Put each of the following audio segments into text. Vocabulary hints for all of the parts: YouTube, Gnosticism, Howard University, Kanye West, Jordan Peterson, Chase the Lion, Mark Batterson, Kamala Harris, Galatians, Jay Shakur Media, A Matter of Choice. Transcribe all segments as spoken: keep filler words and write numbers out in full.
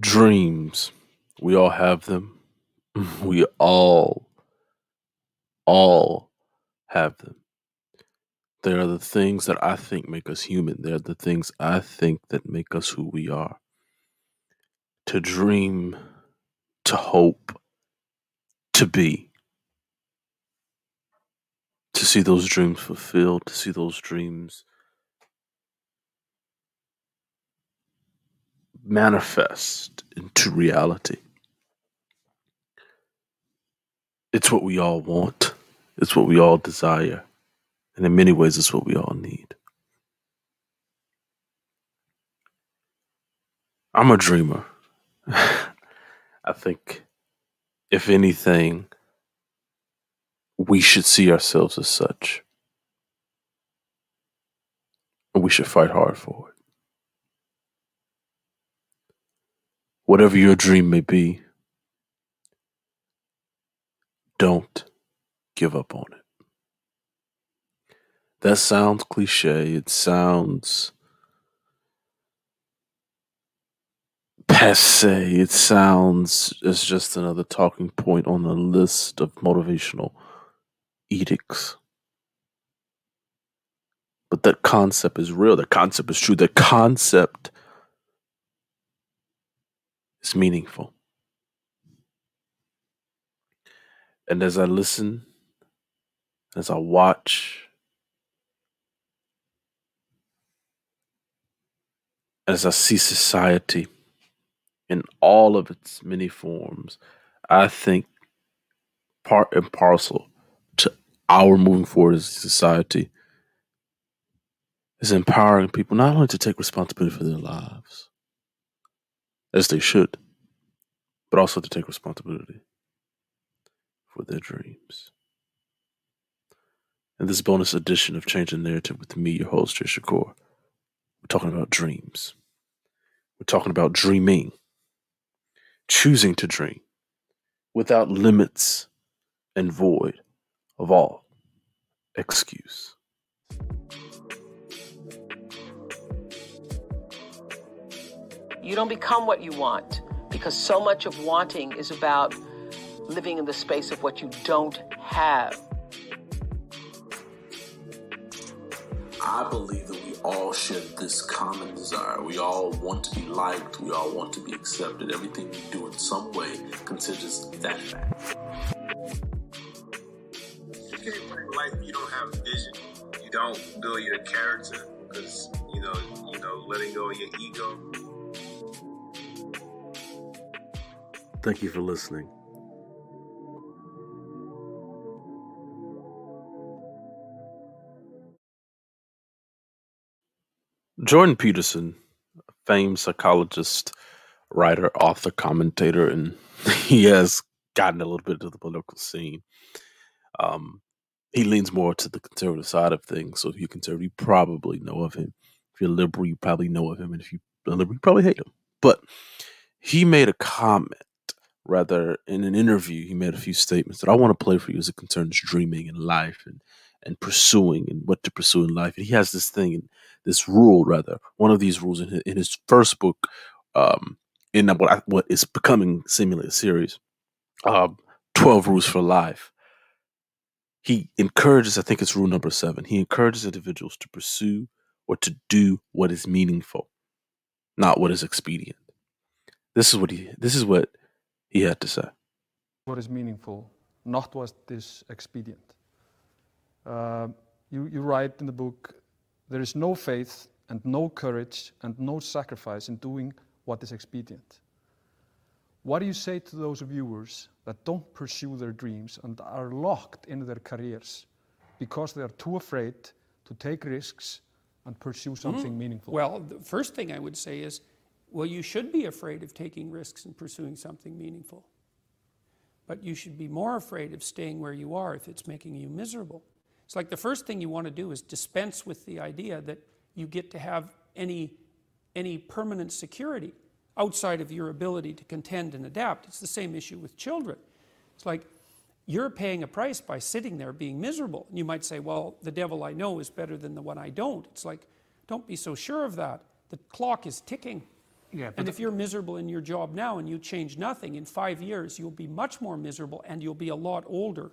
Dreams. We all have them. We all, all have them. They are the things that I think make us human. They are the things I think that make us who we are. To dream, to hope, to be. To see those dreams fulfilled, to see those dreams manifest into reality. It's what we all want. It's what we all desire. And in many ways, it's what we all need. I'm a dreamer. I think, if anything, we should see ourselves as such. And we should fight hard for it. Whatever your dream may be, don't give up on it. That sounds cliche. It sounds passe. It sounds as just another talking point on a list of motivational edicts. But that concept is real. That concept is true. That concept is meaningful. And as I listen, as I watch, as I see society in all of its many forms, I think part and parcel to our moving forward as a society is empowering people not only to take responsibility for their lives, as they should, but also to take responsibility for their dreams. In this bonus edition of Changing Narrative with me, your host, Jay Shakur, we're talking about dreams. We're talking about dreaming, choosing to dream without limits and void of all excuse. You don't become what you want, because so much of wanting is about living in the space of what you don't have. I believe that we all share this common desire. We all want to be liked. We all want to be accepted. Everything we do in some way considers that fact. You can't play life if you don't have vision. You don't build your character because, you know, you know, letting go of your ego. Thank you for listening. Jordan Peterson, a famed psychologist, writer, author, commentator, and he has gotten a little bit to the political scene. Um, he leans more to the conservative side of things, so if you're conservative, you probably know of him. If you're liberal, you probably know of him, and if you're liberal, you probably hate him. But he made a comment, rather, in an interview, he made a few statements that I want to play for you as it concerns dreaming and life and and pursuing and what to pursue in life. And he has this thing, this rule rather, one of these rules in his, in his first book, um, in what, I, what is becoming seemingly a series, um, twelve Rules for Life. He encourages, I think it's rule number seven, he encourages individuals to pursue or to do what is meaningful, not what is expedient. This is what he, this is what he had to say. What is meaningful, not what is expedient. Uh, you, you write in the book, there is no faith and no courage and no sacrifice in doing what is expedient. What do you say to those viewers that don't pursue their dreams and are locked in their careers because they are too afraid to take risks and pursue something mm-hmm. meaningful? Well, the first thing I would say is, well, you should be afraid of taking risks and pursuing something meaningful. But you should be more afraid of staying where you are if it's making you miserable. It's like the first thing you want to do is dispense with the idea that you get to have any any permanent security outside of your ability to contend and adapt. It's the same issue with children. It's like you're paying a price by sitting there being miserable. And you might say, well, the devil I know is better than the one I don't. It's like, don't be so sure of that. The clock is ticking. Yeah, and if you're miserable in your job now and you change nothing, in five years you'll be much more miserable and you'll be a lot older.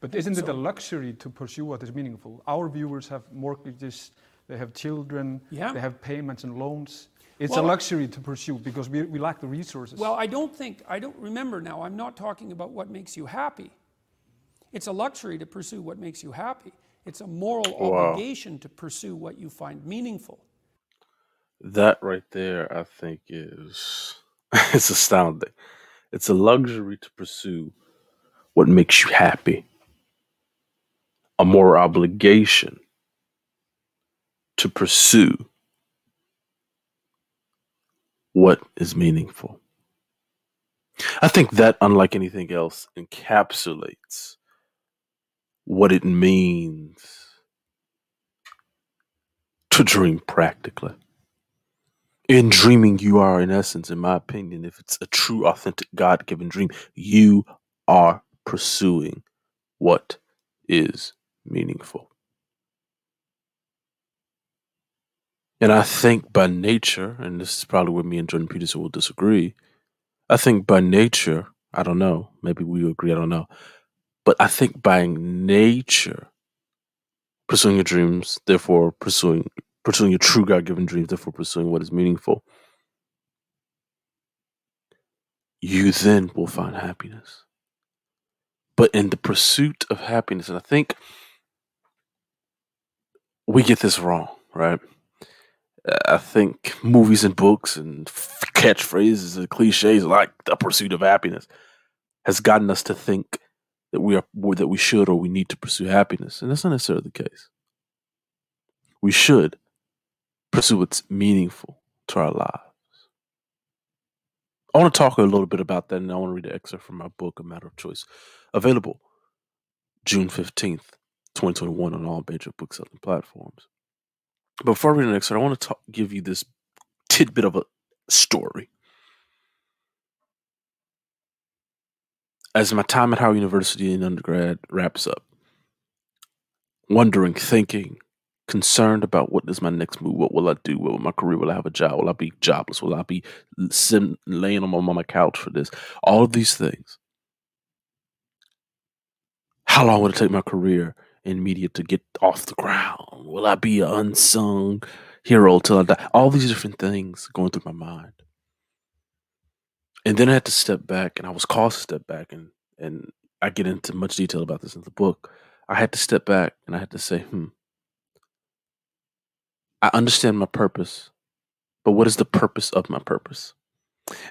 But isn't so, it a luxury to pursue what is meaningful? Our viewers have mortgages, they have children, yeah. they have payments and loans. It's well, a luxury to pursue because we, we lack the resources. Well, I don't think, I don't remember now, I'm not talking about what makes you happy. It's a luxury to pursue what makes you happy. It's a moral wow. obligation to pursue what you find meaningful. That right there, I think, is it's astounding. It's a luxury to pursue what makes you happy. A moral obligation to pursue what is meaningful. I think that, unlike anything else, encapsulates what it means to dream practically. In dreaming, you are, in essence, in my opinion, if it's a true, authentic, God-given dream, you are pursuing what is meaningful. And I think by nature, and this is probably where me and Jordan Peterson will disagree, I think by nature, I don't know, maybe we agree, I don't know, but I think by nature, pursuing your dreams, therefore pursuing pursuing your true God-given dreams, therefore pursuing what is meaningful, you then will find happiness. But in the pursuit of happiness, and I think we get this wrong, right? I think movies and books and catchphrases and cliches like the pursuit of happiness has gotten us to think that we are, that we should or we need to pursue happiness. And that's not necessarily the case. We should pursue what's meaningful to our lives. I want to talk a little bit about that, and I want to read an excerpt from my book, A Matter of Choice, available June fifteenth, twenty twenty-one on all major book-selling platforms. Before I read an excerpt, I want to talk, give you this tidbit of a story. As my time at Howard University in undergrad wraps up, wondering, thinking, concerned about what is my next move, what will I do, what will my career, will I have a job, will I be jobless, will I be sim- laying on my mama couch for this, all of these things. How long will it take my career in media to get off the ground? Will I be an unsung hero till I die? All these different things going through my mind. And then I had to step back, and I was called to step back, and, and I get into much detail about this in the book. I had to step back, and I had to say, hmm, I understand my purpose, but what is the purpose of my purpose?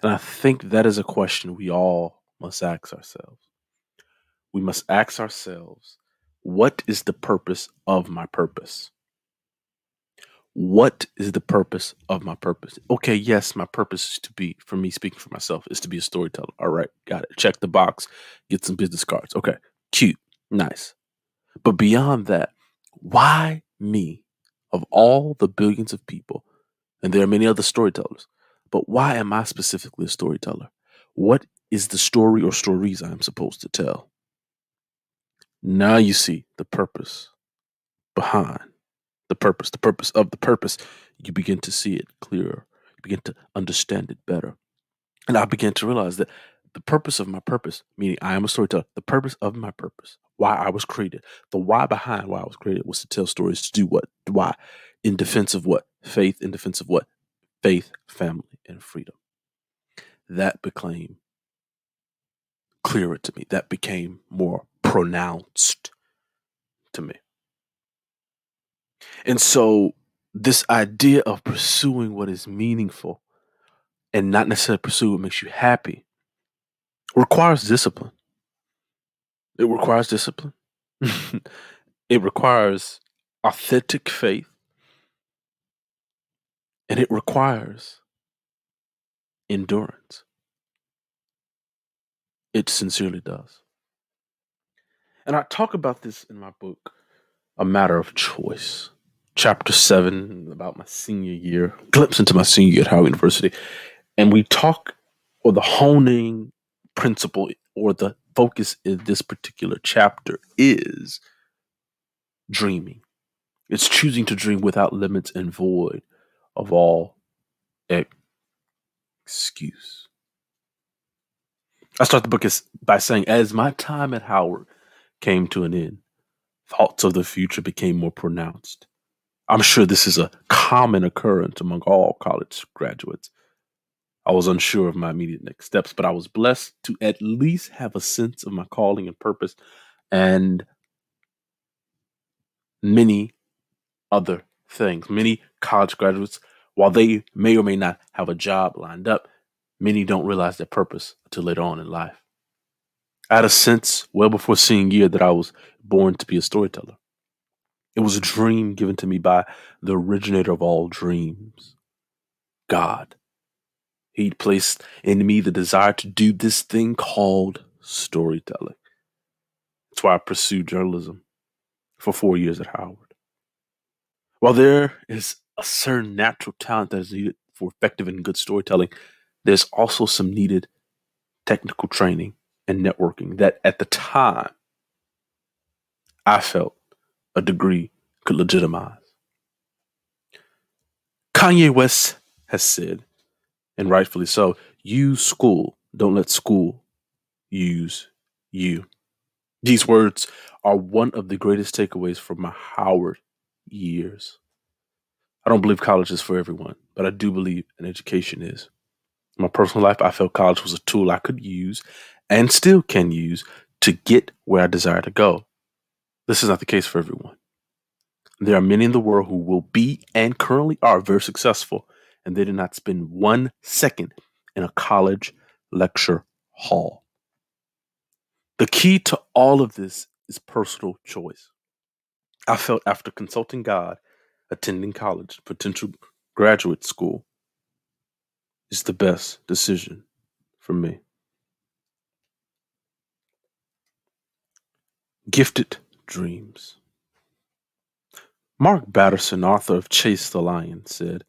And I think that is a question we all must ask ourselves. We must ask ourselves, what is the purpose of my purpose? What is the purpose of my purpose? Okay, yes, my purpose is to be, for me speaking for myself, is to be a storyteller. All right, got it. Check the box, get some business cards. Okay, cute, nice. But beyond that, why me? Of all the billions of people, and there are many other storytellers, but why am I specifically a storyteller? What is the story or stories I am supposed to tell? Now you see the purpose behind the purpose, the purpose of the purpose. You begin to see it clearer. You begin to understand it better. And I began to realize that the purpose of my purpose, meaning I am a storyteller, the purpose of my purpose, why I was created, the why behind why I was created was to tell stories, to do what, why, in defense of what? Faith, in defense of what? Faith, family, and freedom. That became clearer to me. That became more pronounced to me. And so this idea of pursuing what is meaningful and not necessarily pursue what makes you happy requires discipline. It requires discipline. It requires authentic faith. And it requires endurance. It sincerely does. And I talk about this in my book, A Matter of Choice, chapter seven, about my senior year, glimpse into my senior year at Howard University. And we talk, or the honing principle or the focus in this particular chapter is dreaming. It's choosing to dream without limits and void of all excuse. I start the book as, by saying, as my time at Howard came to an end, thoughts of the future became more pronounced. I'm sure this is a common occurrence among all college graduates. I was unsure of my immediate next steps, but I was blessed to at least have a sense of my calling and purpose, and many other things. Many college graduates, while they may or may not have a job lined up, many don't realize their purpose until later on in life. I had a sense well before senior year that I was born to be a storyteller. It was a dream given to me by the originator of all dreams, God. He'd placed in me the desire to do this thing called storytelling. That's why I pursued journalism for four years at Howard. While there is a certain natural talent that is needed for effective and good storytelling, there's also some needed technical training and networking that at the time I felt a degree could legitimize. Kanye West has said, and rightfully so, use school. Don't let school use you. These words are one of the greatest takeaways from my Howard years. I don't believe college is for everyone, but I do believe an education is. In my personal life, I felt college was a tool I could use and still can use to get where I desire to go. This is not the case for everyone. There are many in the world who will be and currently are very successful, and they did not spend one second in a college lecture hall. The key to all of this is personal choice. I felt after consulting God, attending college, potential graduate school, is the best decision for me. Gifted dreams. Mark Batterson, author of Chase the Lion, said,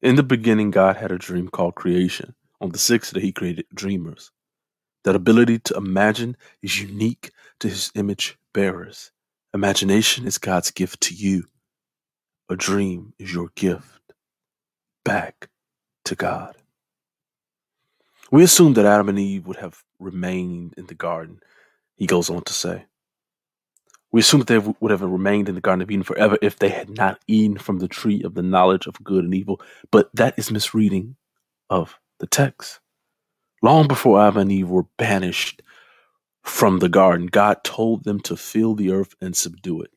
"In the beginning, God had a dream called creation. On the sixth day, he created dreamers. That ability to imagine is unique to his image bearers. Imagination is God's gift to you. A dream is your gift back to God." We assume that Adam and Eve would have remained in the garden, he goes on to say. We assume that they would have remained in the Garden of Eden forever if they had not eaten from the tree of the knowledge of good and evil. But that is misreading of the text. Long before Adam and Eve were banished from the garden, God told them to fill the earth and subdue it.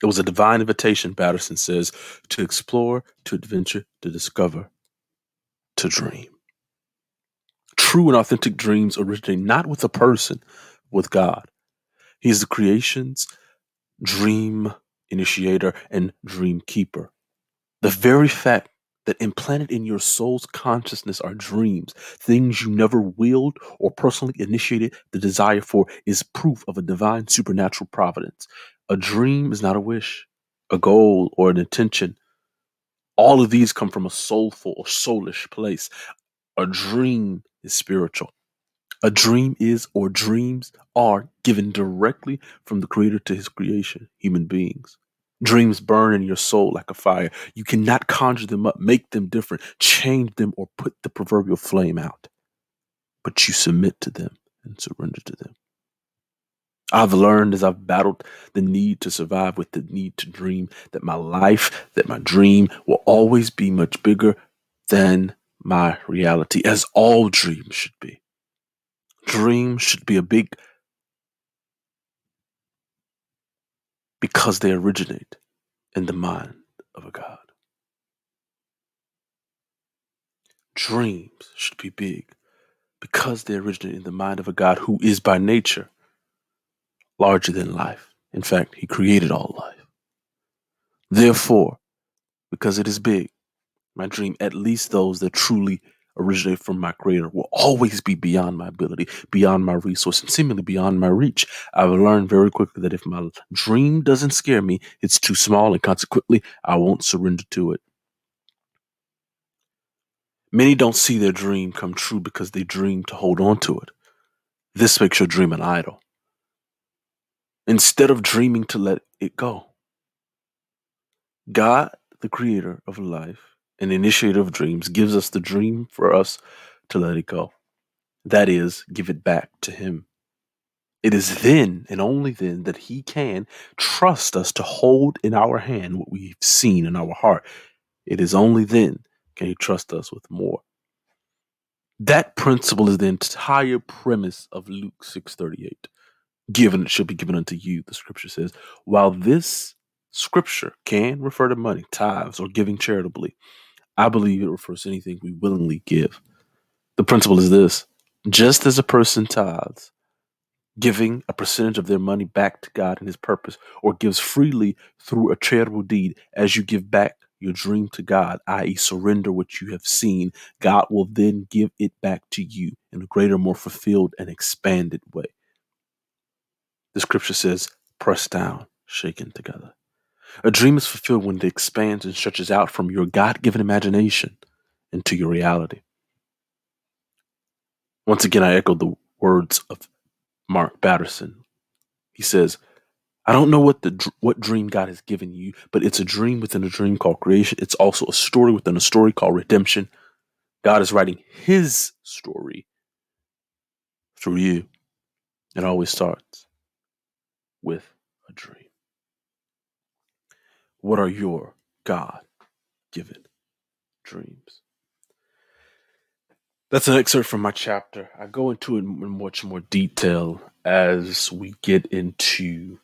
It was a divine invitation, Batterson says, to explore, to adventure, to discover, to dream. True and authentic dreams originate not with a person, but with God. He is the creation's dream initiator and dream keeper. The very fact that implanted in your soul's consciousness are dreams, things you never willed or personally initiated the desire for, is proof of a divine supernatural providence. A dream is not a wish, a goal, or an intention. All of these come from a soulful or soulish place. A dream is spiritual. A dream is, or dreams are, given directly from the Creator to his creation, human beings. Dreams burn in your soul like a fire. You cannot conjure them up, make them different, change them, or put the proverbial flame out. But you submit to them and surrender to them. I've learned as I've battled the need to survive with the need to dream that my life, that my dream will always be much bigger than my reality, as all dreams should be. Dreams should be a big because they originate in the mind of a God. Dreams should be big because they originate in the mind of a God who is by nature larger than life. In fact, he created all life. Therefore, because it is big, my dream, at least those that truly originate from my Creator, will always be beyond my ability, beyond my resource, and seemingly beyond my reach. I've learned very quickly that if my dream doesn't scare me, it's too small, and consequently, I won't surrender to it. Many don't see their dream come true because they dream to hold on to it. This makes your dream an idol. Instead of dreaming to let it go, God, the Creator of life, an initiator of dreams, gives us the dream for us to let it go. That is, give it back to him. It is then and only then that he can trust us to hold in our hand what we've seen in our heart. It is only then can he trust us with more. That principle is the entire premise of Luke six thirty-eight. Given, it should be given unto you, the scripture says. While this scripture can refer to money, tithes, or giving charitably, I believe it refers to anything we willingly give. The principle is this: just as a person tithes, giving a percentage of their money back to God and his purpose, or gives freely through a charitable deed, as you give back your dream to God, that is surrender what you have seen, God will then give it back to you in a greater, more fulfilled and expanded way. The scripture says, pressed down, shaken together. A dream is fulfilled when it expands and stretches out from your God-given imagination into your reality. Once again, I echo the words of Mark Batterson. He says, I don't know what the what dream God has given you, but it's a dream within a dream called creation. It's also a story within a story called redemption. God is writing his story through you. It always starts with a dream. What are your God-given dreams? That's an excerpt from my chapter. I go into it in much more detail as we get into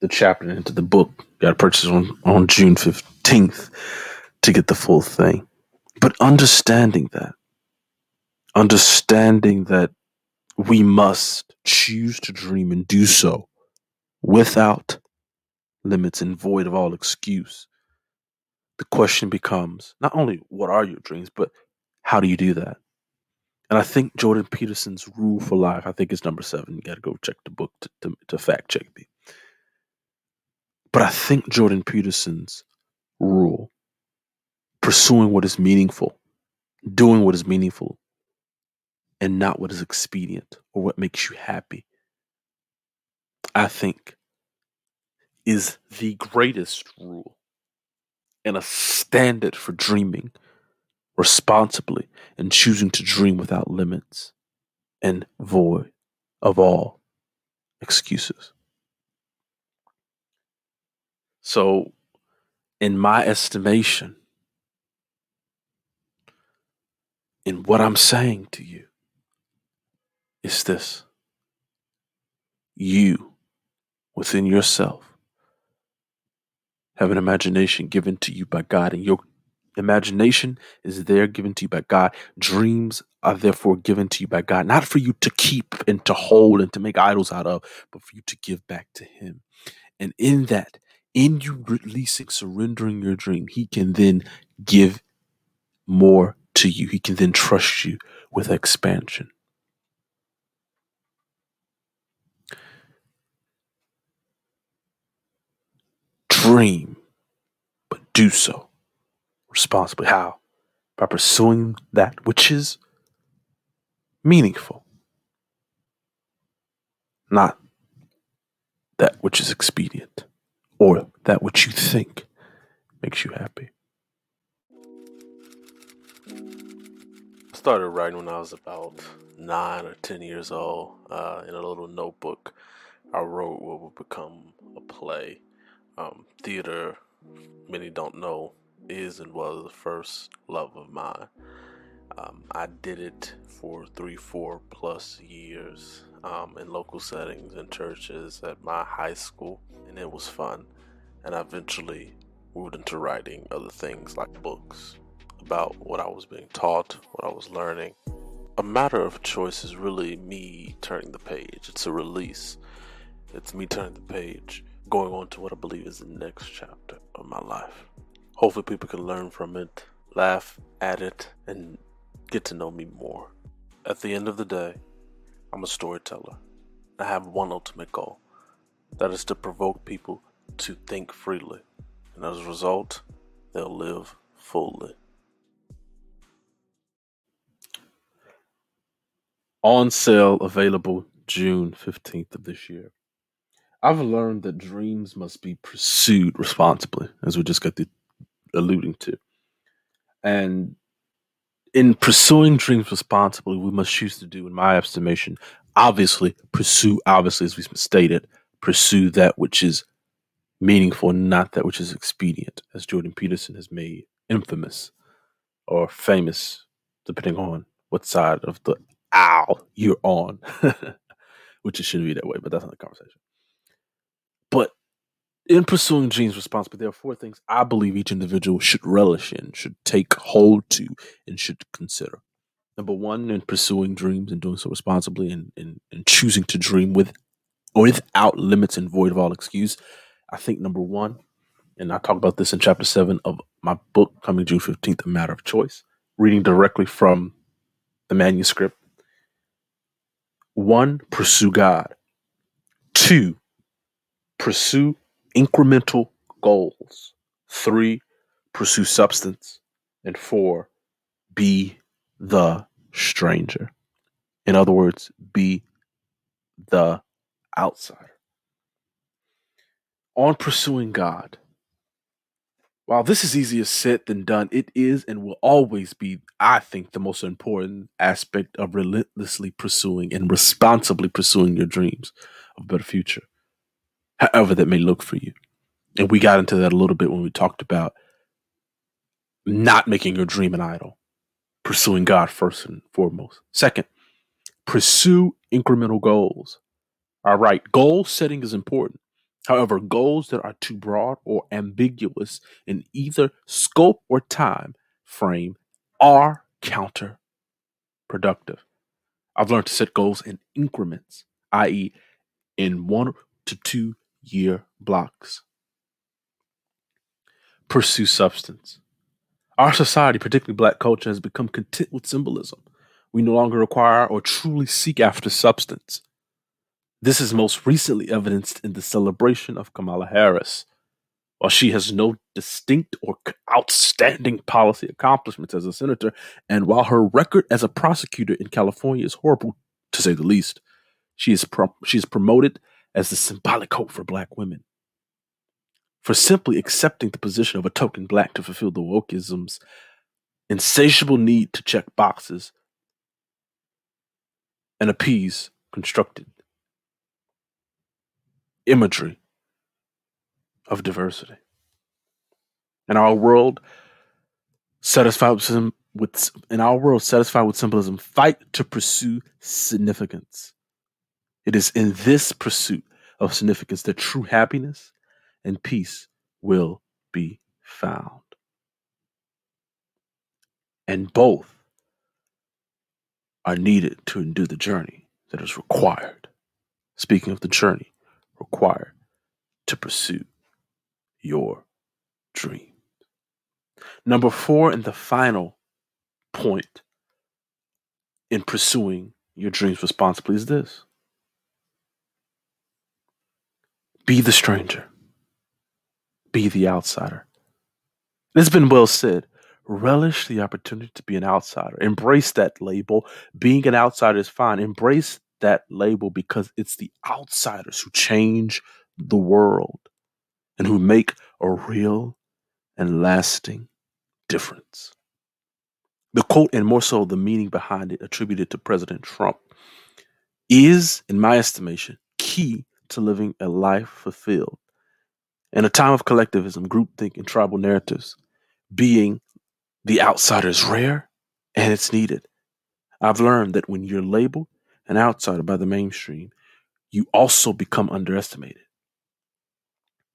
the chapter and into the book. Got to purchase on, on June fifteenth to get the full thing. But understanding that, understanding that we must choose to dream and do so without limits and void of all excuse. The question becomes not only what are your dreams, but how do you do that? And I think Jordan Peterson's rule for life, I think it's number seven. You got to go check the book to, to, to fact check me. But I think Jordan Peterson's rule, pursuing what is meaningful, doing what is meaningful, and not what is expedient or what makes you happy, I think is the greatest rule and a standard for dreaming responsibly and choosing to dream without limits and void of all excuses. So, in my estimation, in what I'm saying to you, is this: you, within yourself, have an imagination given to you by God, and your imagination is there given to you by God. Dreams are therefore given to you by God, not for you to keep and to hold and to make idols out of, but for you to give back to him. And in that, in you releasing, surrendering your dream, he can then give more to you. He can then trust you with expansion. Dream, but do so responsibly. How? By pursuing that which is meaningful, not that which is expedient or that which you think makes you happy. I started writing when I was about nine or ten years old. Uh, in a little notebook, I wrote what would become a play. Um, theater, many don't know, is and was the first love of mine. Um, I did it for three, four plus years um, in local settings and churches at my high school, and it was fun. And I eventually moved into writing other things like books about what I was being taught, what I was learning. A Matter of Choice is really me turning the page. It's a release. It's me turning the page, going on to what I believe is the next chapter of my life. Hopefully people can learn from it, laugh at it, and get to know me more. At the end of the day, I'm a storyteller. I have one ultimate goal. That is to provoke people to think freely. And as a result, they'll live fully. On sale, available June fifteenth of this year. I've learned that dreams must be pursued responsibly, as we just got the alluding to. And in pursuing dreams responsibly, we must choose to do, in my estimation, obviously, pursue, obviously, as we stated, pursue that which is meaningful, not that which is expedient, as Jordan Peterson has made infamous or famous, depending on what side of the aisle you're on, which it shouldn't be that way, but that's not the conversation. But in pursuing dreams responsibly, there are four things I believe each individual should relish in, should take hold to, and should consider. Number one, in pursuing dreams and doing so responsibly and, and, and choosing to dream with or without limits and void of all excuse, I think number one, and I talk about this in chapter seven of my book, coming June fifteenth, A Matter of Choice, reading directly from the manuscript. One, pursue God. Two, pursue incremental goals. Three, pursue substance. And four, be the stranger. In other words, be the outsider. On pursuing God. While this is easier said than done, it is and will always be, I think, the most important aspect of relentlessly pursuing and responsibly pursuing your dreams of a better future, however that may look for you. And we got into that a little bit when we talked about not making your dream an idol, pursuing God first and foremost. Second, pursue incremental goals. All right, goal setting is important. However, goals that are too broad or ambiguous in either scope or time frame are counterproductive. I've learned to set goals in increments, that is in one to two year blocks. Pursue substance. Our society, particularly Black culture, has become content with symbolism. We no longer require or truly seek after substance. This is most recently evidenced in the celebration of Kamala Harris. While she has no distinct or outstanding policy accomplishments as a senator, and while her record as a prosecutor in California is horrible, to say the least, she is pro- she is promoted as the symbolic hope for Black women. For simply accepting the position of a token Black to fulfill the wokeism's insatiable need to check boxes and appease constructed imagery of diversity. In our world, satisfied with in our world satisfied with symbolism, fight to pursue significance. It is in this pursuit of significance that true happiness and peace will be found. And both are needed to endure the journey that is required. Speaking of the journey, required to pursue your dream. Number four, and the final point in pursuing your dreams responsibly, is this: be the stranger, be the outsider. It's been well said. Relish the opportunity to be an outsider. Embrace that label. Being an outsider is fine. Embrace that label, because it's the outsiders who change the world and who make a real and lasting difference. The quote, and more so the meaning behind it, attributed to President Trump, is, in my estimation, key to living a life fulfilled. In a time of collectivism, groupthink, and tribal narratives, being the outsider is rare and it's needed. I've learned that when you're labeled an outsider by the mainstream, you also become underestimated.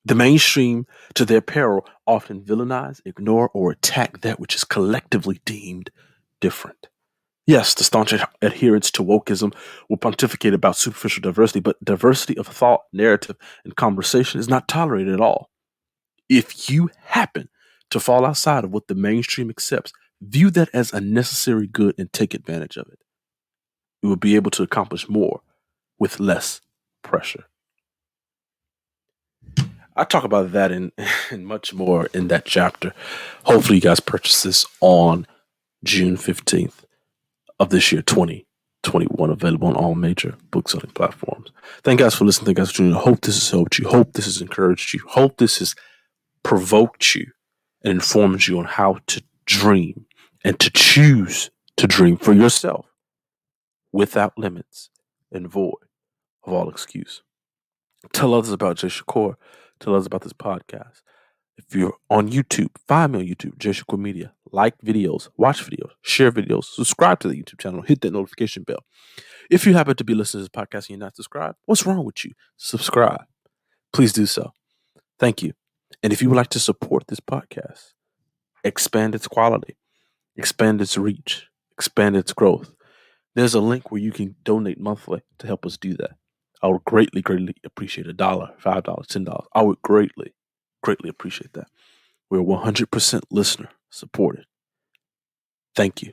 The mainstream, to their peril, often villainize, ignore, or attack that which is collectively deemed different. Yes, the staunch ad- adherents to wokeism will pontificate about superficial diversity, but diversity of thought, narrative, and conversation is not tolerated at all. If you happen to fall outside of what the mainstream accepts, view that as a necessary good and take advantage of it. You will be able to accomplish more with less pressure. I talk about that and, and much more in that chapter. Hopefully you guys purchase this on June fifteenth of this year, twenty twenty-one, available on all major book selling platforms. Thank you guys for listening. Thank you guys for tuning in. I hope this has helped you. Hope this has encouraged you. Hope this has provoked you and informed you on how to dream and to choose to dream for yourself without limits and void of all excuse. Tell others about Jay Shakur. Tell others about this podcast. If you're on YouTube, find me on YouTube, Jay Shakur Media. Like videos, watch videos, share videos, subscribe to the YouTube channel, hit that notification bell. If you happen to be listening to this podcast and you're not subscribed, what's wrong with you? Subscribe. Please do so. Thank you. And if you would like to support this podcast, expand its quality, expand its reach, expand its growth, there's a link where you can donate monthly to help us do that. I would greatly, greatly appreciate a dollar, five dollars, ten dollars. I would greatly, greatly appreciate that. We're one hundred percent listener supported. Thank you.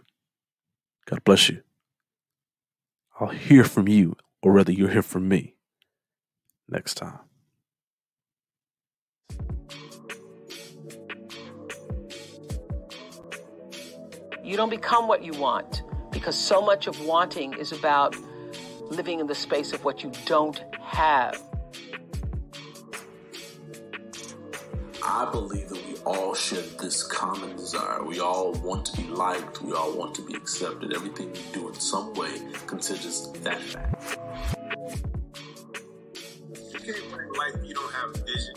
God bless you. I'll hear from you, or rather you'll hear from me next time. You don't become what you want, because so much of wanting is about living in the space of what you don't have. I believe that we all share this common desire. We all want to be liked. We all want to be accepted. Everything we do in some way considers that fact. You can't play life if you don't have vision.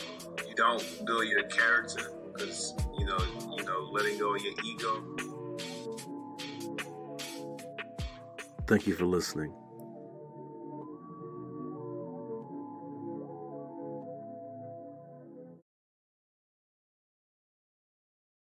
You don't build your character because, you know, you know, letting go of your ego. Thank you for listening.